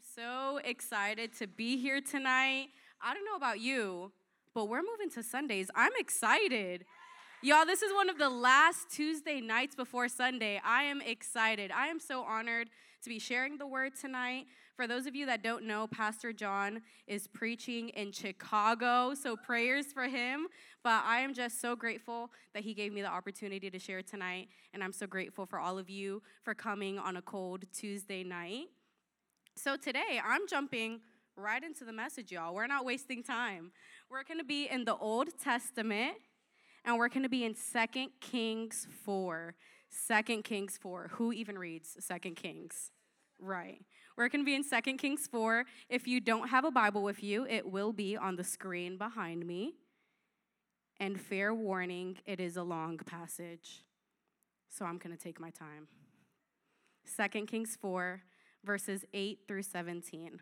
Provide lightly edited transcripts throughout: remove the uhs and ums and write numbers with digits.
I'm so excited to be here tonight. I don't know about you, but we're moving to Sundays. I'm excited. Y'all, this is one of the last Tuesday nights before Sunday. I am excited. I am so honored to be sharing the word tonight. For those of you that don't know, Pastor John is preaching in Chicago, so prayers for him. But I am just so grateful that he gave me the opportunity to share tonight, and I'm so grateful for all of you for coming on a cold Tuesday night. So today, I'm jumping right into the message, y'all. We're not wasting time. We're going to be in the Old Testament, and we're going to be in 2 Kings 4. 2 Kings 4. Who even reads 2 Kings? Right. We're going to be in 2 Kings 4. If you don't have a Bible with you, it will be on the screen behind me. And fair warning, it is a long passage, so I'm going to take my time. 2 Kings 4. Verses 8 through 17.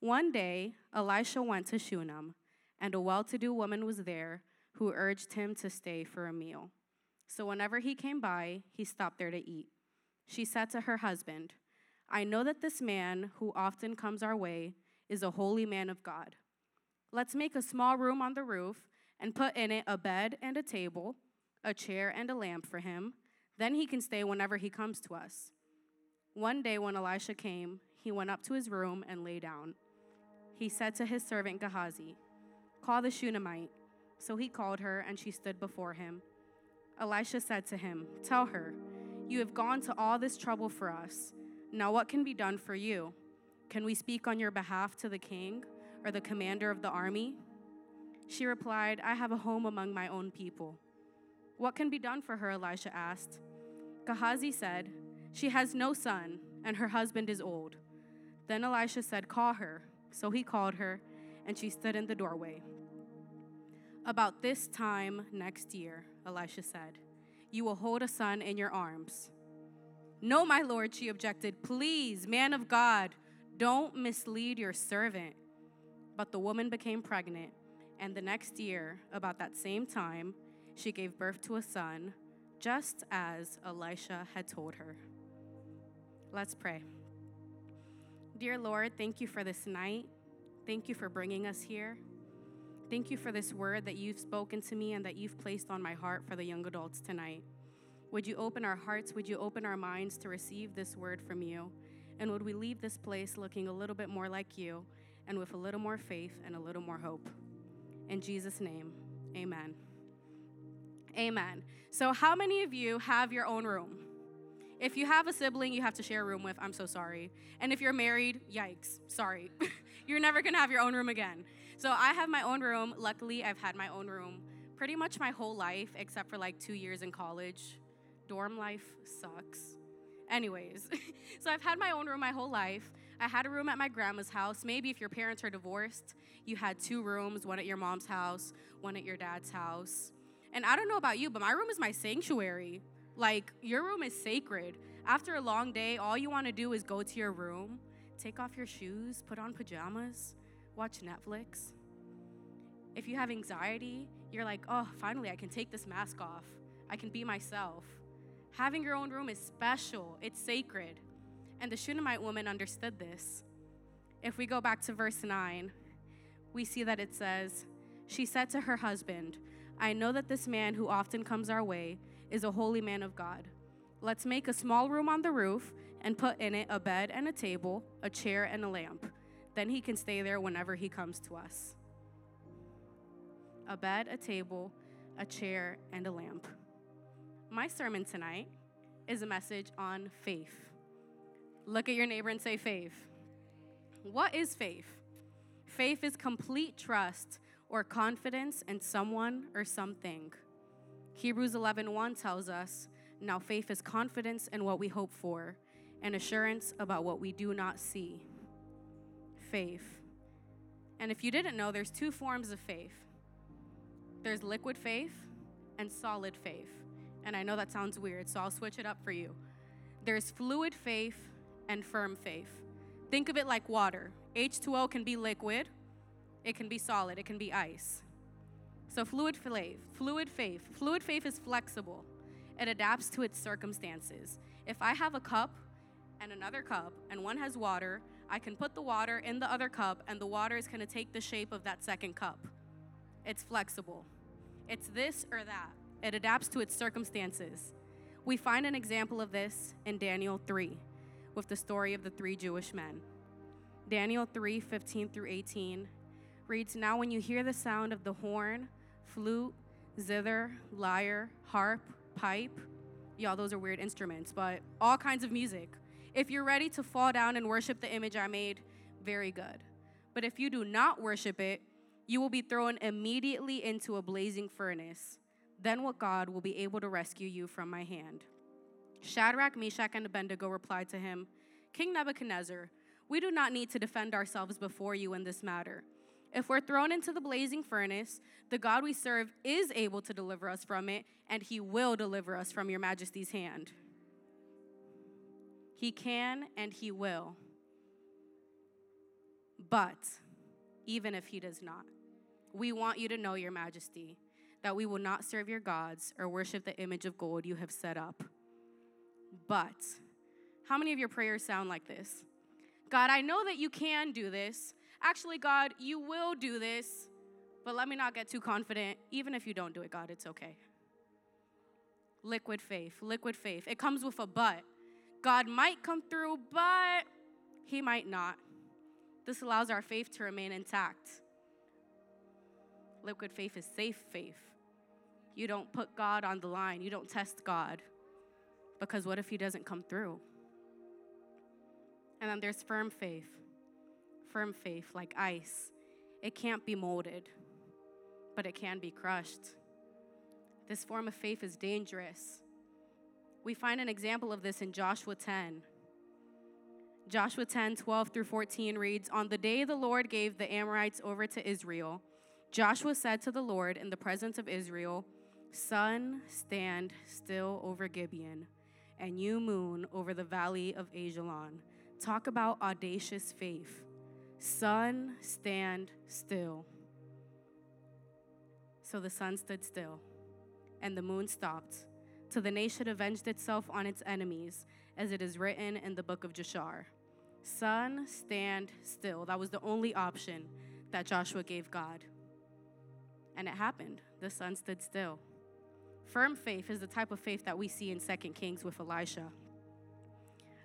One day, Elisha went to Shunem, and a well-to-do woman was there who urged him to stay for a meal. So whenever he came by, he stopped there to eat. She said to her husband, "I know that this man who often comes our way is a holy man of God. Let's make a small room on the roof and put in it a bed and a table, a chair and a lamp for him. Then he can stay whenever he comes to us." One day when Elisha came, he went up to his room and lay down. He said to his servant Gehazi, "Call the Shunammite." So he called her, and she stood before him. Elisha said to him, "Tell her, you have gone to all this trouble for us. Now what can be done for you? Can we speak on your behalf to the king or the commander of the army?" She replied, "I have a home among my own people." "What can be done for her?" Elisha asked. Gehazi said, "She has no son, and her husband is old." Then Elisha said, "Call her." So he called her, and she stood in the doorway. "About this time next year," Elisha said, "you will hold a son in your arms." "No, my lord," she objected. "Please, man of God, don't mislead your servant." But the woman became pregnant, and the next year, about that same time, she gave birth to a son, just as Elisha had told her. Let's pray. Dear Lord, thank you for this night. Thank you for bringing us here. Thank you for this word that you've spoken to me and that you've placed on my heart for the young adults tonight. Would you open our hearts? Would you open our minds to receive this word from you? And would we leave this place looking a little bit more like you and with a little more faith and a little more hope? In Jesus' name, amen. Amen. So how many of you have your own room? If you have a sibling you have to share a room with, I'm so sorry. And if you're married, yikes, sorry. You're never going to have your own room again. So I have my own room. Luckily, I've had my own room pretty much my whole life, except for like 2 years in college. Dorm life sucks. Anyways, so I've had my own room my whole life. I had a room at my grandma's house. Maybe if your parents are divorced, you had 2 rooms, one at your mom's house, one at your dad's house. And I don't know about you, but my room is my sanctuary. Like, your room is sacred. After a long day, all you want to do is go to your room, take off your shoes, put on pajamas, watch Netflix. If you have anxiety, you're like, "Oh, finally, I can take this mask off. I can be myself." Having your own room is special. It's sacred. And the Shunammite woman understood this. If we go back to verse 9, we see that it says, she said to her husband, "I know that this man who often comes our way is a holy man of God. Let's make a small room on the roof and put in it a bed and a table, a chair and a lamp. Then he can stay there whenever he comes to us." A bed, a table, a chair, and a lamp. My sermon tonight is a message on faith. Look at your neighbor and say, "Faith." What is faith? Faith is complete trust or confidence in someone or something. Hebrews 11:1 tells us, "Now faith is confidence in what we hope for and assurance about what we do not see." Faith. And if you didn't know, there's 2 forms of faith. There's liquid faith and solid faith. And I know that sounds weird, so I'll switch it up for you. There's fluid faith and firm faith. Think of it like water. H2O can be liquid. It can be solid. It can be ice. So fluid faith is flexible. It adapts to its circumstances. If I have a cup and another cup, and one has water, I can put the water in the other cup, and the water is going to take the shape of that second cup. It's flexible. It's this or that. It adapts to its circumstances. We find an example of this in Daniel 3 with the story of the three Jewish men. Daniel 3:15-18 reads, "Now when you hear the sound of the horn, flute, zither, lyre, harp, pipe," y'all, those are weird instruments, but all kinds of music. "If you're ready to fall down and worship the image I made, very good. But if you do not worship it, you will be thrown immediately into a blazing furnace. Then what God will be able to rescue you from my hand?" Shadrach, Meshach, and Abednego replied to him, "King Nebuchadnezzar, we do not need to defend ourselves before you in this matter. If we're thrown into the blazing furnace, the God we serve is able to deliver us from it, and he will deliver us from your majesty's hand." He can and he will. But even if he does not, we want you to know, your majesty, that we will not serve your gods or worship the image of gold you have set up. But how many of your prayers sound like this? God, I know that you can do this. Actually, God, you will do this, but let me not get too confident. Even if you don't do it, God, it's okay. Liquid faith, liquid faith. It comes with a but. God might come through, but he might not. This allows our faith to remain intact. Liquid faith is safe faith. You don't put God on the line. You don't test God, because what if he doesn't come through? And then there's firm faith. Firm faith, like ice. It can't be molded, but it can be crushed. This form of faith is dangerous. We find an example of this in Joshua 10. Joshua 10:12-14 reads, "On the day the Lord gave the Amorites over to Israel, Joshua said to the Lord in the presence of Israel, 'Sun, stand still over Gibeon, and you, moon, over the valley of Aijalon.'" Talk about audacious faith. Sun, stand still. So the sun stood still, and the moon stopped, till the nation avenged itself on its enemies, as it is written in the book of Jashar. Sun, stand still. That was the only option that Joshua gave God. And it happened. The sun stood still. Firm faith is the type of faith that we see in 2 Kings with Elisha.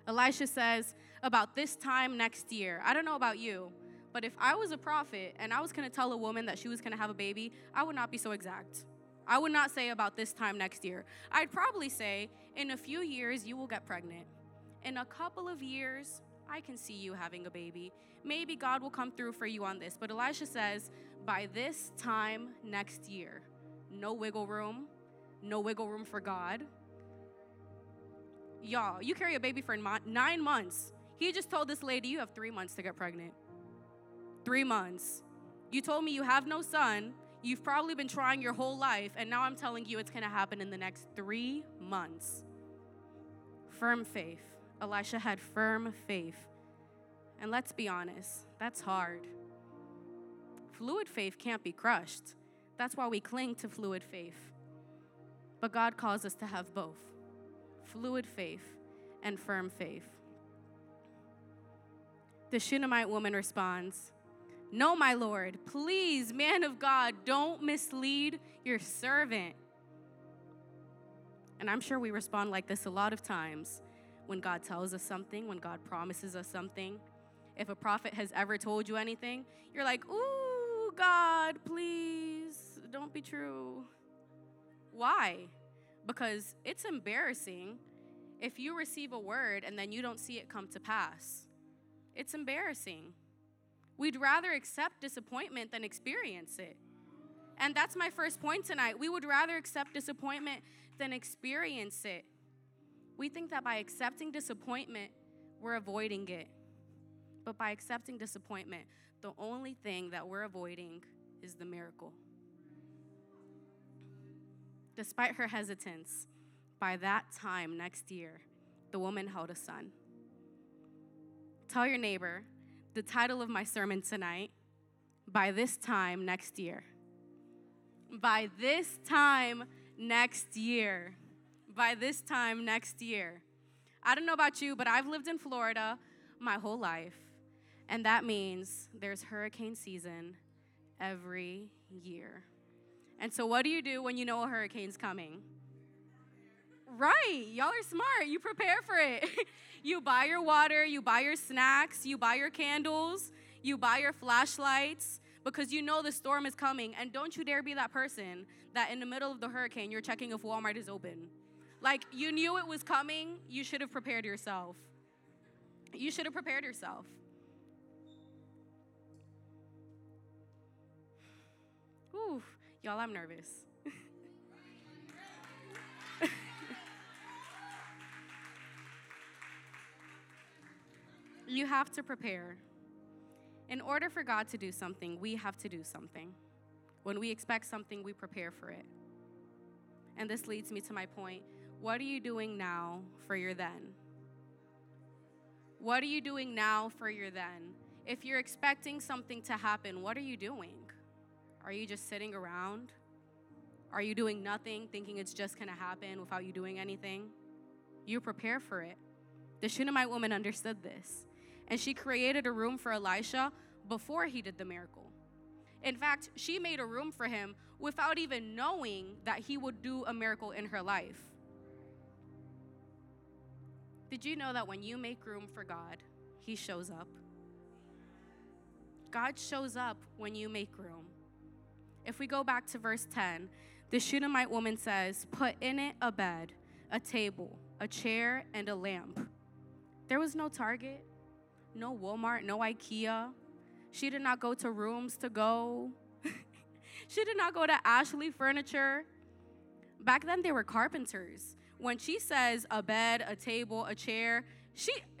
Elisha says, about this time next year, I don't know about you, but if I was a prophet and I was going to tell a woman that she was going to have a baby, I would not be so exact. I would not say about this time next year. I'd probably say, in a few years, you will get pregnant. In a couple of years, I can see you having a baby. Maybe God will come through for you on this. But Elisha says, by this time next year. No wiggle room. No wiggle room for God. Y'all, you carry a baby for 9 months. He just told this lady, you have 3 months to get pregnant. 3 months. You told me you have no son. You've probably been trying your whole life, and now I'm telling you it's going to happen in the next 3 months. Firm faith. Elisha had firm faith. And let's be honest, that's hard. Fluid faith can't be crushed. That's why we cling to fluid faith. But God calls us to have both. Fluid faith and firm faith. The Shunammite woman responds, "No, my Lord, please, man of God, don't mislead your servant." And I'm sure we respond like this a lot of times when God tells us something, when God promises us something. If a prophet has ever told you anything, you're like, "Ooh, God, please, don't be true." Why? Because it's embarrassing if you receive a word and then you don't see it come to pass. It's embarrassing. We'd rather accept disappointment than experience it. And that's my first point tonight. We would rather accept disappointment than experience it. We think that by accepting disappointment, we're avoiding it. But by accepting disappointment, the only thing that we're avoiding is the miracle. Despite her hesitance, by that time next year, the woman held a son. Tell your neighbor, the title of my sermon tonight, by this time next year. By this time next year. By this time next year. I don't know about you, but I've lived in Florida my whole life, and that means there's hurricane season every year. And so what do you do when you know a hurricane's coming? Right, y'all are smart. You prepare for it. You buy your water, you buy your snacks, you buy your candles, you buy your flashlights, because you know the storm is coming. And don't you dare be that person that in the middle of the hurricane, you're checking if Walmart is open. Like, you knew it was coming. You should have prepared yourself. You should have prepared yourself. Ooh, y'all, I'm nervous. You have to prepare. In order for God to do something, we have to do something. When we expect something, we prepare for it. And this leads me to my point. What are you doing now for your then? What are you doing now for your then? If you're expecting something to happen, what are you doing? Are you just sitting around? Are you doing nothing, thinking it's just going to happen without you doing anything? You prepare for it. The Shunammite woman understood this, and she created a room for Elisha before he did the miracle. In fact, she made a room for him without even knowing that he would do a miracle in her life. Did you know that when you make room for God, he shows up? God shows up when you make room. If we go back to verse 10, the Shunammite woman says, "Put in it a bed, a table, a chair, and a lamp." There was no Target, no Walmart, no IKEA. She did not go to Rooms To Go. She did not go to Ashley Furniture. Back then, they were carpenters. When she says a bed, a table, a chair,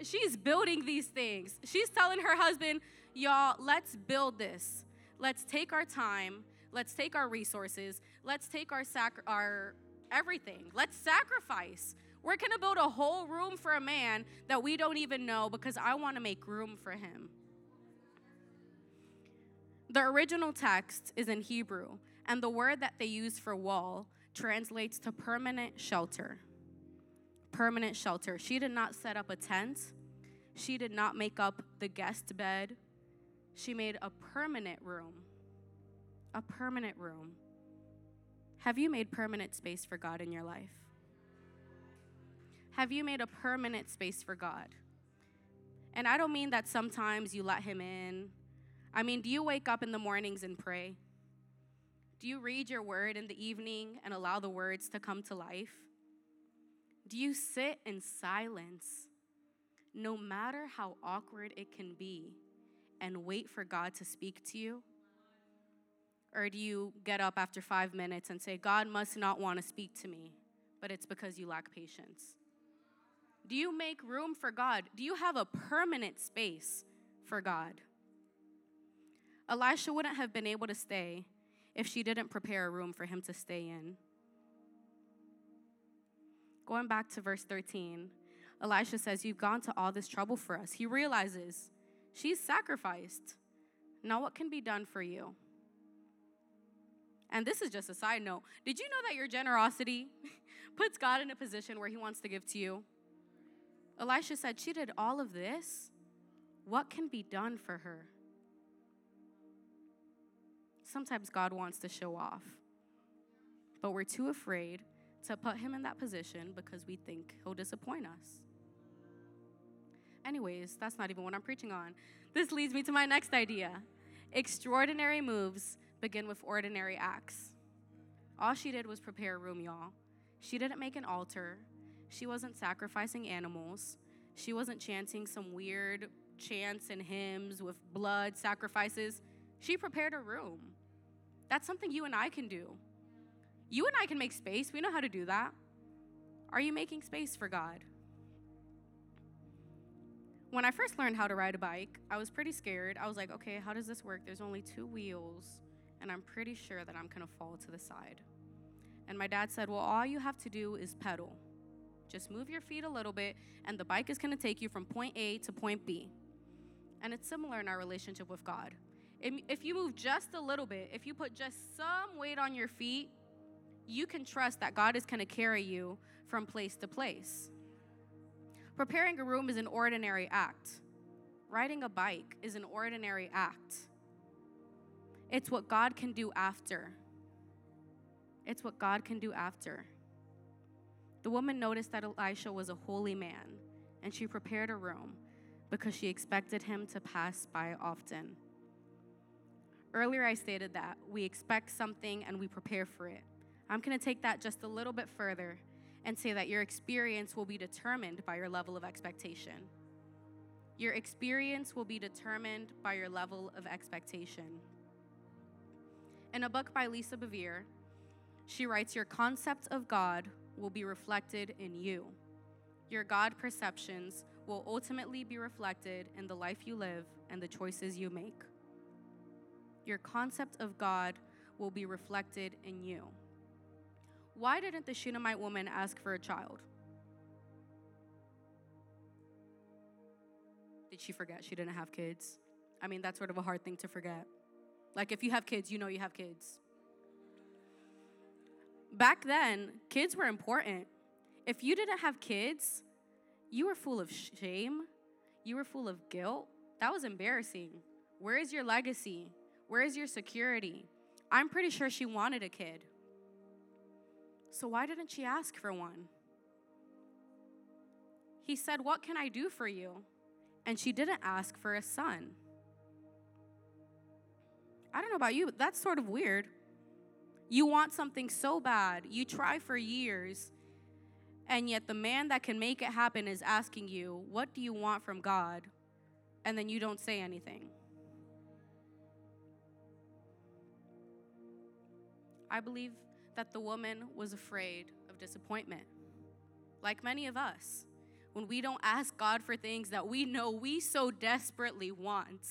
she's building these things. She's telling her husband, y'all, let's build this. Let's take our time. Let's take our resources. Let's take our everything. Let's sacrifice. We're going to build a whole room for a man that we don't even know because I want to make room for him. The original text is in Hebrew, and the word that they use for wall translates to permanent shelter. Permanent shelter. She did not set up a tent. She did not make up the guest bed. She made a permanent room. A permanent room. Have you made permanent space for God in your life? Have you made a permanent space for God? And I don't mean that sometimes you let him in. I mean, do you wake up in the mornings and pray? Do you read your word in the evening and allow the words to come to life? Do you sit in silence, no matter how awkward it can be, and wait for God to speak to you? Or do you get up after 5 minutes and say, God must not want to speak to me, but it's because you lack patience? Do you make room for God? Do you have a permanent space for God? Elisha wouldn't have been able to stay if she didn't prepare a room for him to stay in. Going back to verse 13, Elisha says, you've gone to all this trouble for us. He realizes she's sacrificed. Now what can be done for you? And this is just a side note. Did you know that your generosity puts God in a position where he wants to give to you? Elisha said, she did all of this. What can be done for her? Sometimes God wants to show off, but we're too afraid to put him in that position because we think he'll disappoint us. Anyways, that's not even what I'm preaching on. This leads me to my next idea. Extraordinary moves begin with ordinary acts. All she did was prepare a room, y'all. She didn't make an altar. She wasn't sacrificing animals. She wasn't chanting some weird chants and hymns with blood sacrifices. She prepared a room. That's something you and I can do. You and I can make space. We know how to do that. Are you making space for God? When I first learned how to ride a bike, I was pretty scared. I was like, okay, how does this work? There's only two wheels, and I'm pretty sure that I'm going to fall to the side. And my dad said, well, all you have to do is pedal. Just move your feet a little bit, and the bike is going to take you from point A to point B. And it's similar in our relationship with God. If you move just a little bit, if you put just some weight on your feet, you can trust that God is going to carry you from place to place. Preparing a room is an ordinary act. Riding a bike is an ordinary act. It's what God can do after. It's what God can do after. The woman noticed that Elisha was a holy man, and she prepared a room because she expected him to pass by often. Earlier I stated that we expect something and we prepare for it. I'm going to take that just a little bit further and say that your experience will be determined by your level of expectation. Your experience will be determined by your level of expectation. In a book by Lisa Bevere, she writes, your concept of God will be reflected in you. Your God perceptions will ultimately be reflected in the life you live and the choices you make. Your concept of God will be reflected in you. Why didn't the Shunammite woman ask for a child? Did she forget she didn't have kids? I mean, that's sort of a hard thing to forget. Like, if you have kids, you know you have kids. Back then, kids were important. If you didn't have kids, you were full of shame. You were full of guilt. That was embarrassing. Where is your legacy? Where is your security? I'm pretty sure she wanted a kid. So why didn't she ask for one? He said, what can I do for you? And she didn't ask for a son. I don't know about you, but that's sort of weird. You want something so bad, you try for years, and yet the man that can make it happen is asking you, what do you want from God? And then you don't say anything. I believe that the woman was afraid of disappointment. Like many of us, when we don't ask God for things that we know we so desperately want,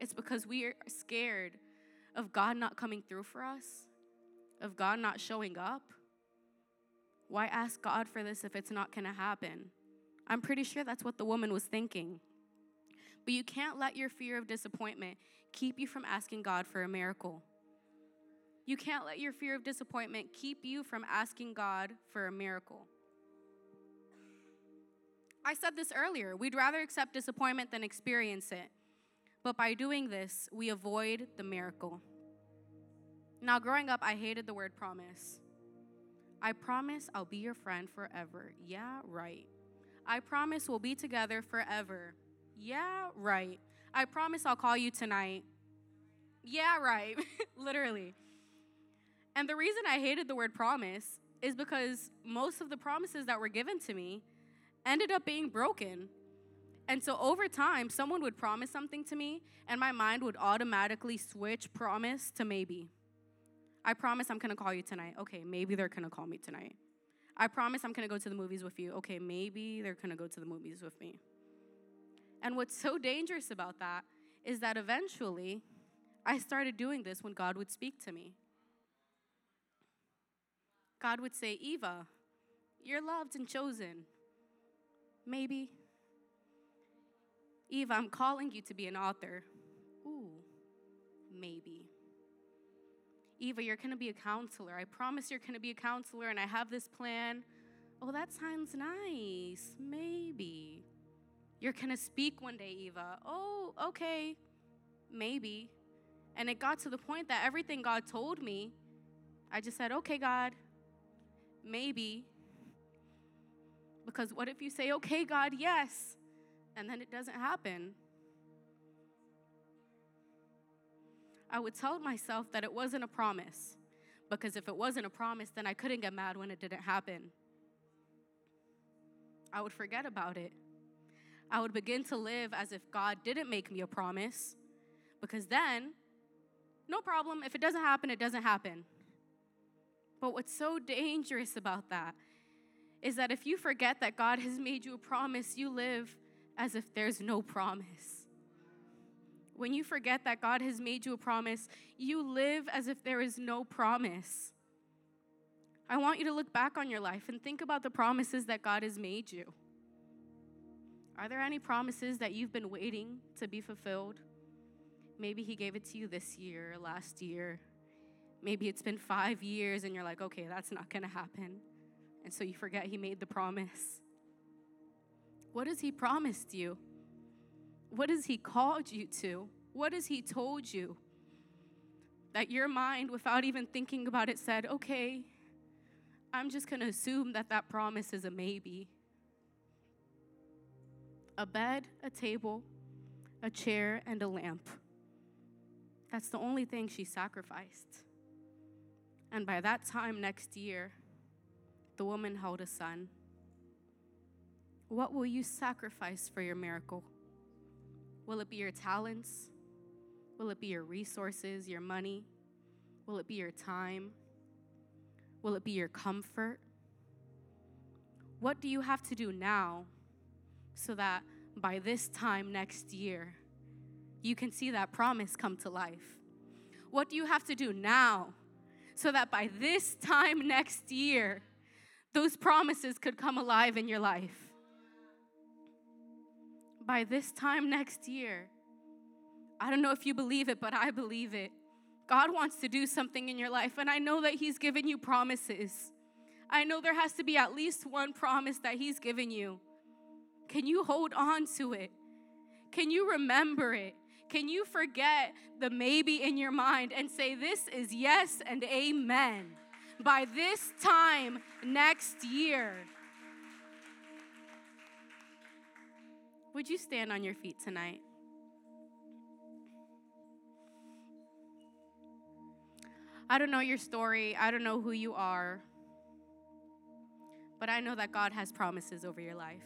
it's because we are scared of God not coming through for us, of God not showing up. Why ask God for this if it's not going to happen? I'm pretty sure that's what the woman was thinking. But you can't let your fear of disappointment keep you from asking God for a miracle. You can't let your fear of disappointment keep you from asking God for a miracle. I said this earlier, we'd rather accept disappointment than experience it. But by doing this, we avoid the miracle. Now, growing up, I hated the word promise. I promise I'll be your friend forever. Yeah, right. I promise we'll be together forever. Yeah, right. I promise I'll call you tonight. Yeah, right. Literally. And the reason I hated the word promise is because most of the promises that were given to me ended up being broken. And so over time, someone would promise something to me, and my mind would automatically switch promise to maybe. I promise I'm going to call you tonight. Okay, maybe they're going to call me tonight. I promise I'm going to go to the movies with you. Okay, maybe they're going to go to the movies with me. And what's so dangerous about that is that eventually I started doing this when God would speak to me. God would say, Eva, you're loved and chosen. Maybe. Eva, I'm calling you to be an author. Ooh, maybe. Eva, you're going to be a counselor. I promise you're going to be a counselor, and I have this plan. Oh, that sounds nice. Maybe. You're going to speak one day, Eva. Oh, okay. Maybe. And it got to the point that everything God told me, I just said, okay, God, maybe. Because what if you say, okay, God, yes? And then it doesn't happen. I would tell myself that it wasn't a promise, because if it wasn't a promise, then I couldn't get mad when it didn't happen. I would forget about it. I would begin to live as if God didn't make me a promise, because then, no problem, if it doesn't happen, it doesn't happen. But what's so dangerous about that is that if you forget that God has made you a promise, you live as if there's no promise. When you forget that God has made you a promise, you live as if there is no promise. I want you to look back on your life and think about the promises that God has made you. Are there any promises that you've been waiting to be fulfilled? Maybe he gave it to you this year, last year. Maybe it's been 5 years and you're like, okay, that's not going to happen. And so you forget he made the promise. What has he promised you? What has he called you to? What has he told you? That your mind, without even thinking about it, said, okay, I'm just going to assume that that promise is a maybe. A bed, a table, a chair, and a lamp. That's the only thing she sacrificed. And by that time next year, the woman held a son. What will you sacrifice for your miracle? Will it be your talents? Will it be your resources, your money? Will it be your time? Will it be your comfort? What do you have to do now so that by this time next year, you can see that promise come to life? What do you have to do now so that by this time next year, those promises could come alive in your life? By this time next year, I don't know if you believe it, but I believe it. God wants to do something in your life, and I know that he's given you promises. I know there has to be at least one promise that he's given you. Can you hold on to it? Can you remember it? Can you forget the maybe in your mind and say, this is yes and amen? By this time next year. Would you stand on your feet tonight? I don't know your story. I don't know who you are. But I know that God has promises over your life.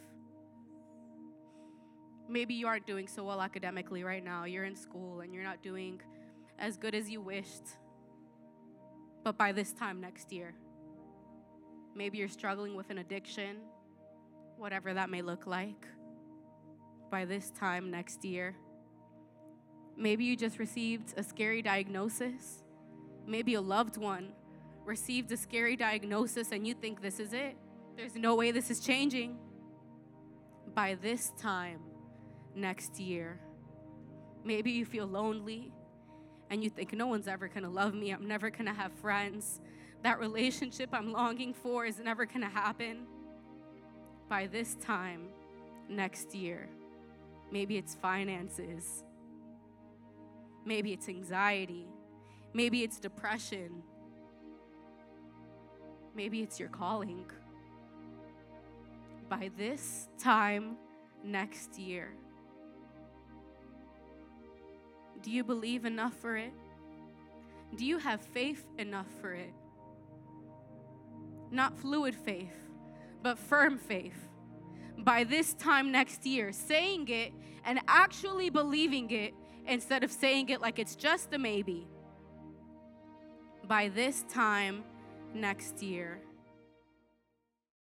Maybe you aren't doing so well academically right now. You're in school and you're not doing as good as you wished. But by this time next year, maybe you're struggling with an addiction, whatever that may look like. By this time next year, maybe you just received a scary diagnosis. Maybe a loved one received a scary diagnosis and you think this is it. There's no way this is changing. By this time next year, maybe you feel lonely and you think no one's ever gonna love me. I'm never gonna have friends. That relationship I'm longing for is never gonna happen. By this time next year, maybe it's finances. Maybe it's anxiety. Maybe it's depression. Maybe it's your calling. By this time next year, do you believe enough for it? Do you have faith enough for it? Not fluid faith, but firm faith. By this time next year, saying it and actually believing it instead of saying it like it's just a maybe. By this time next year.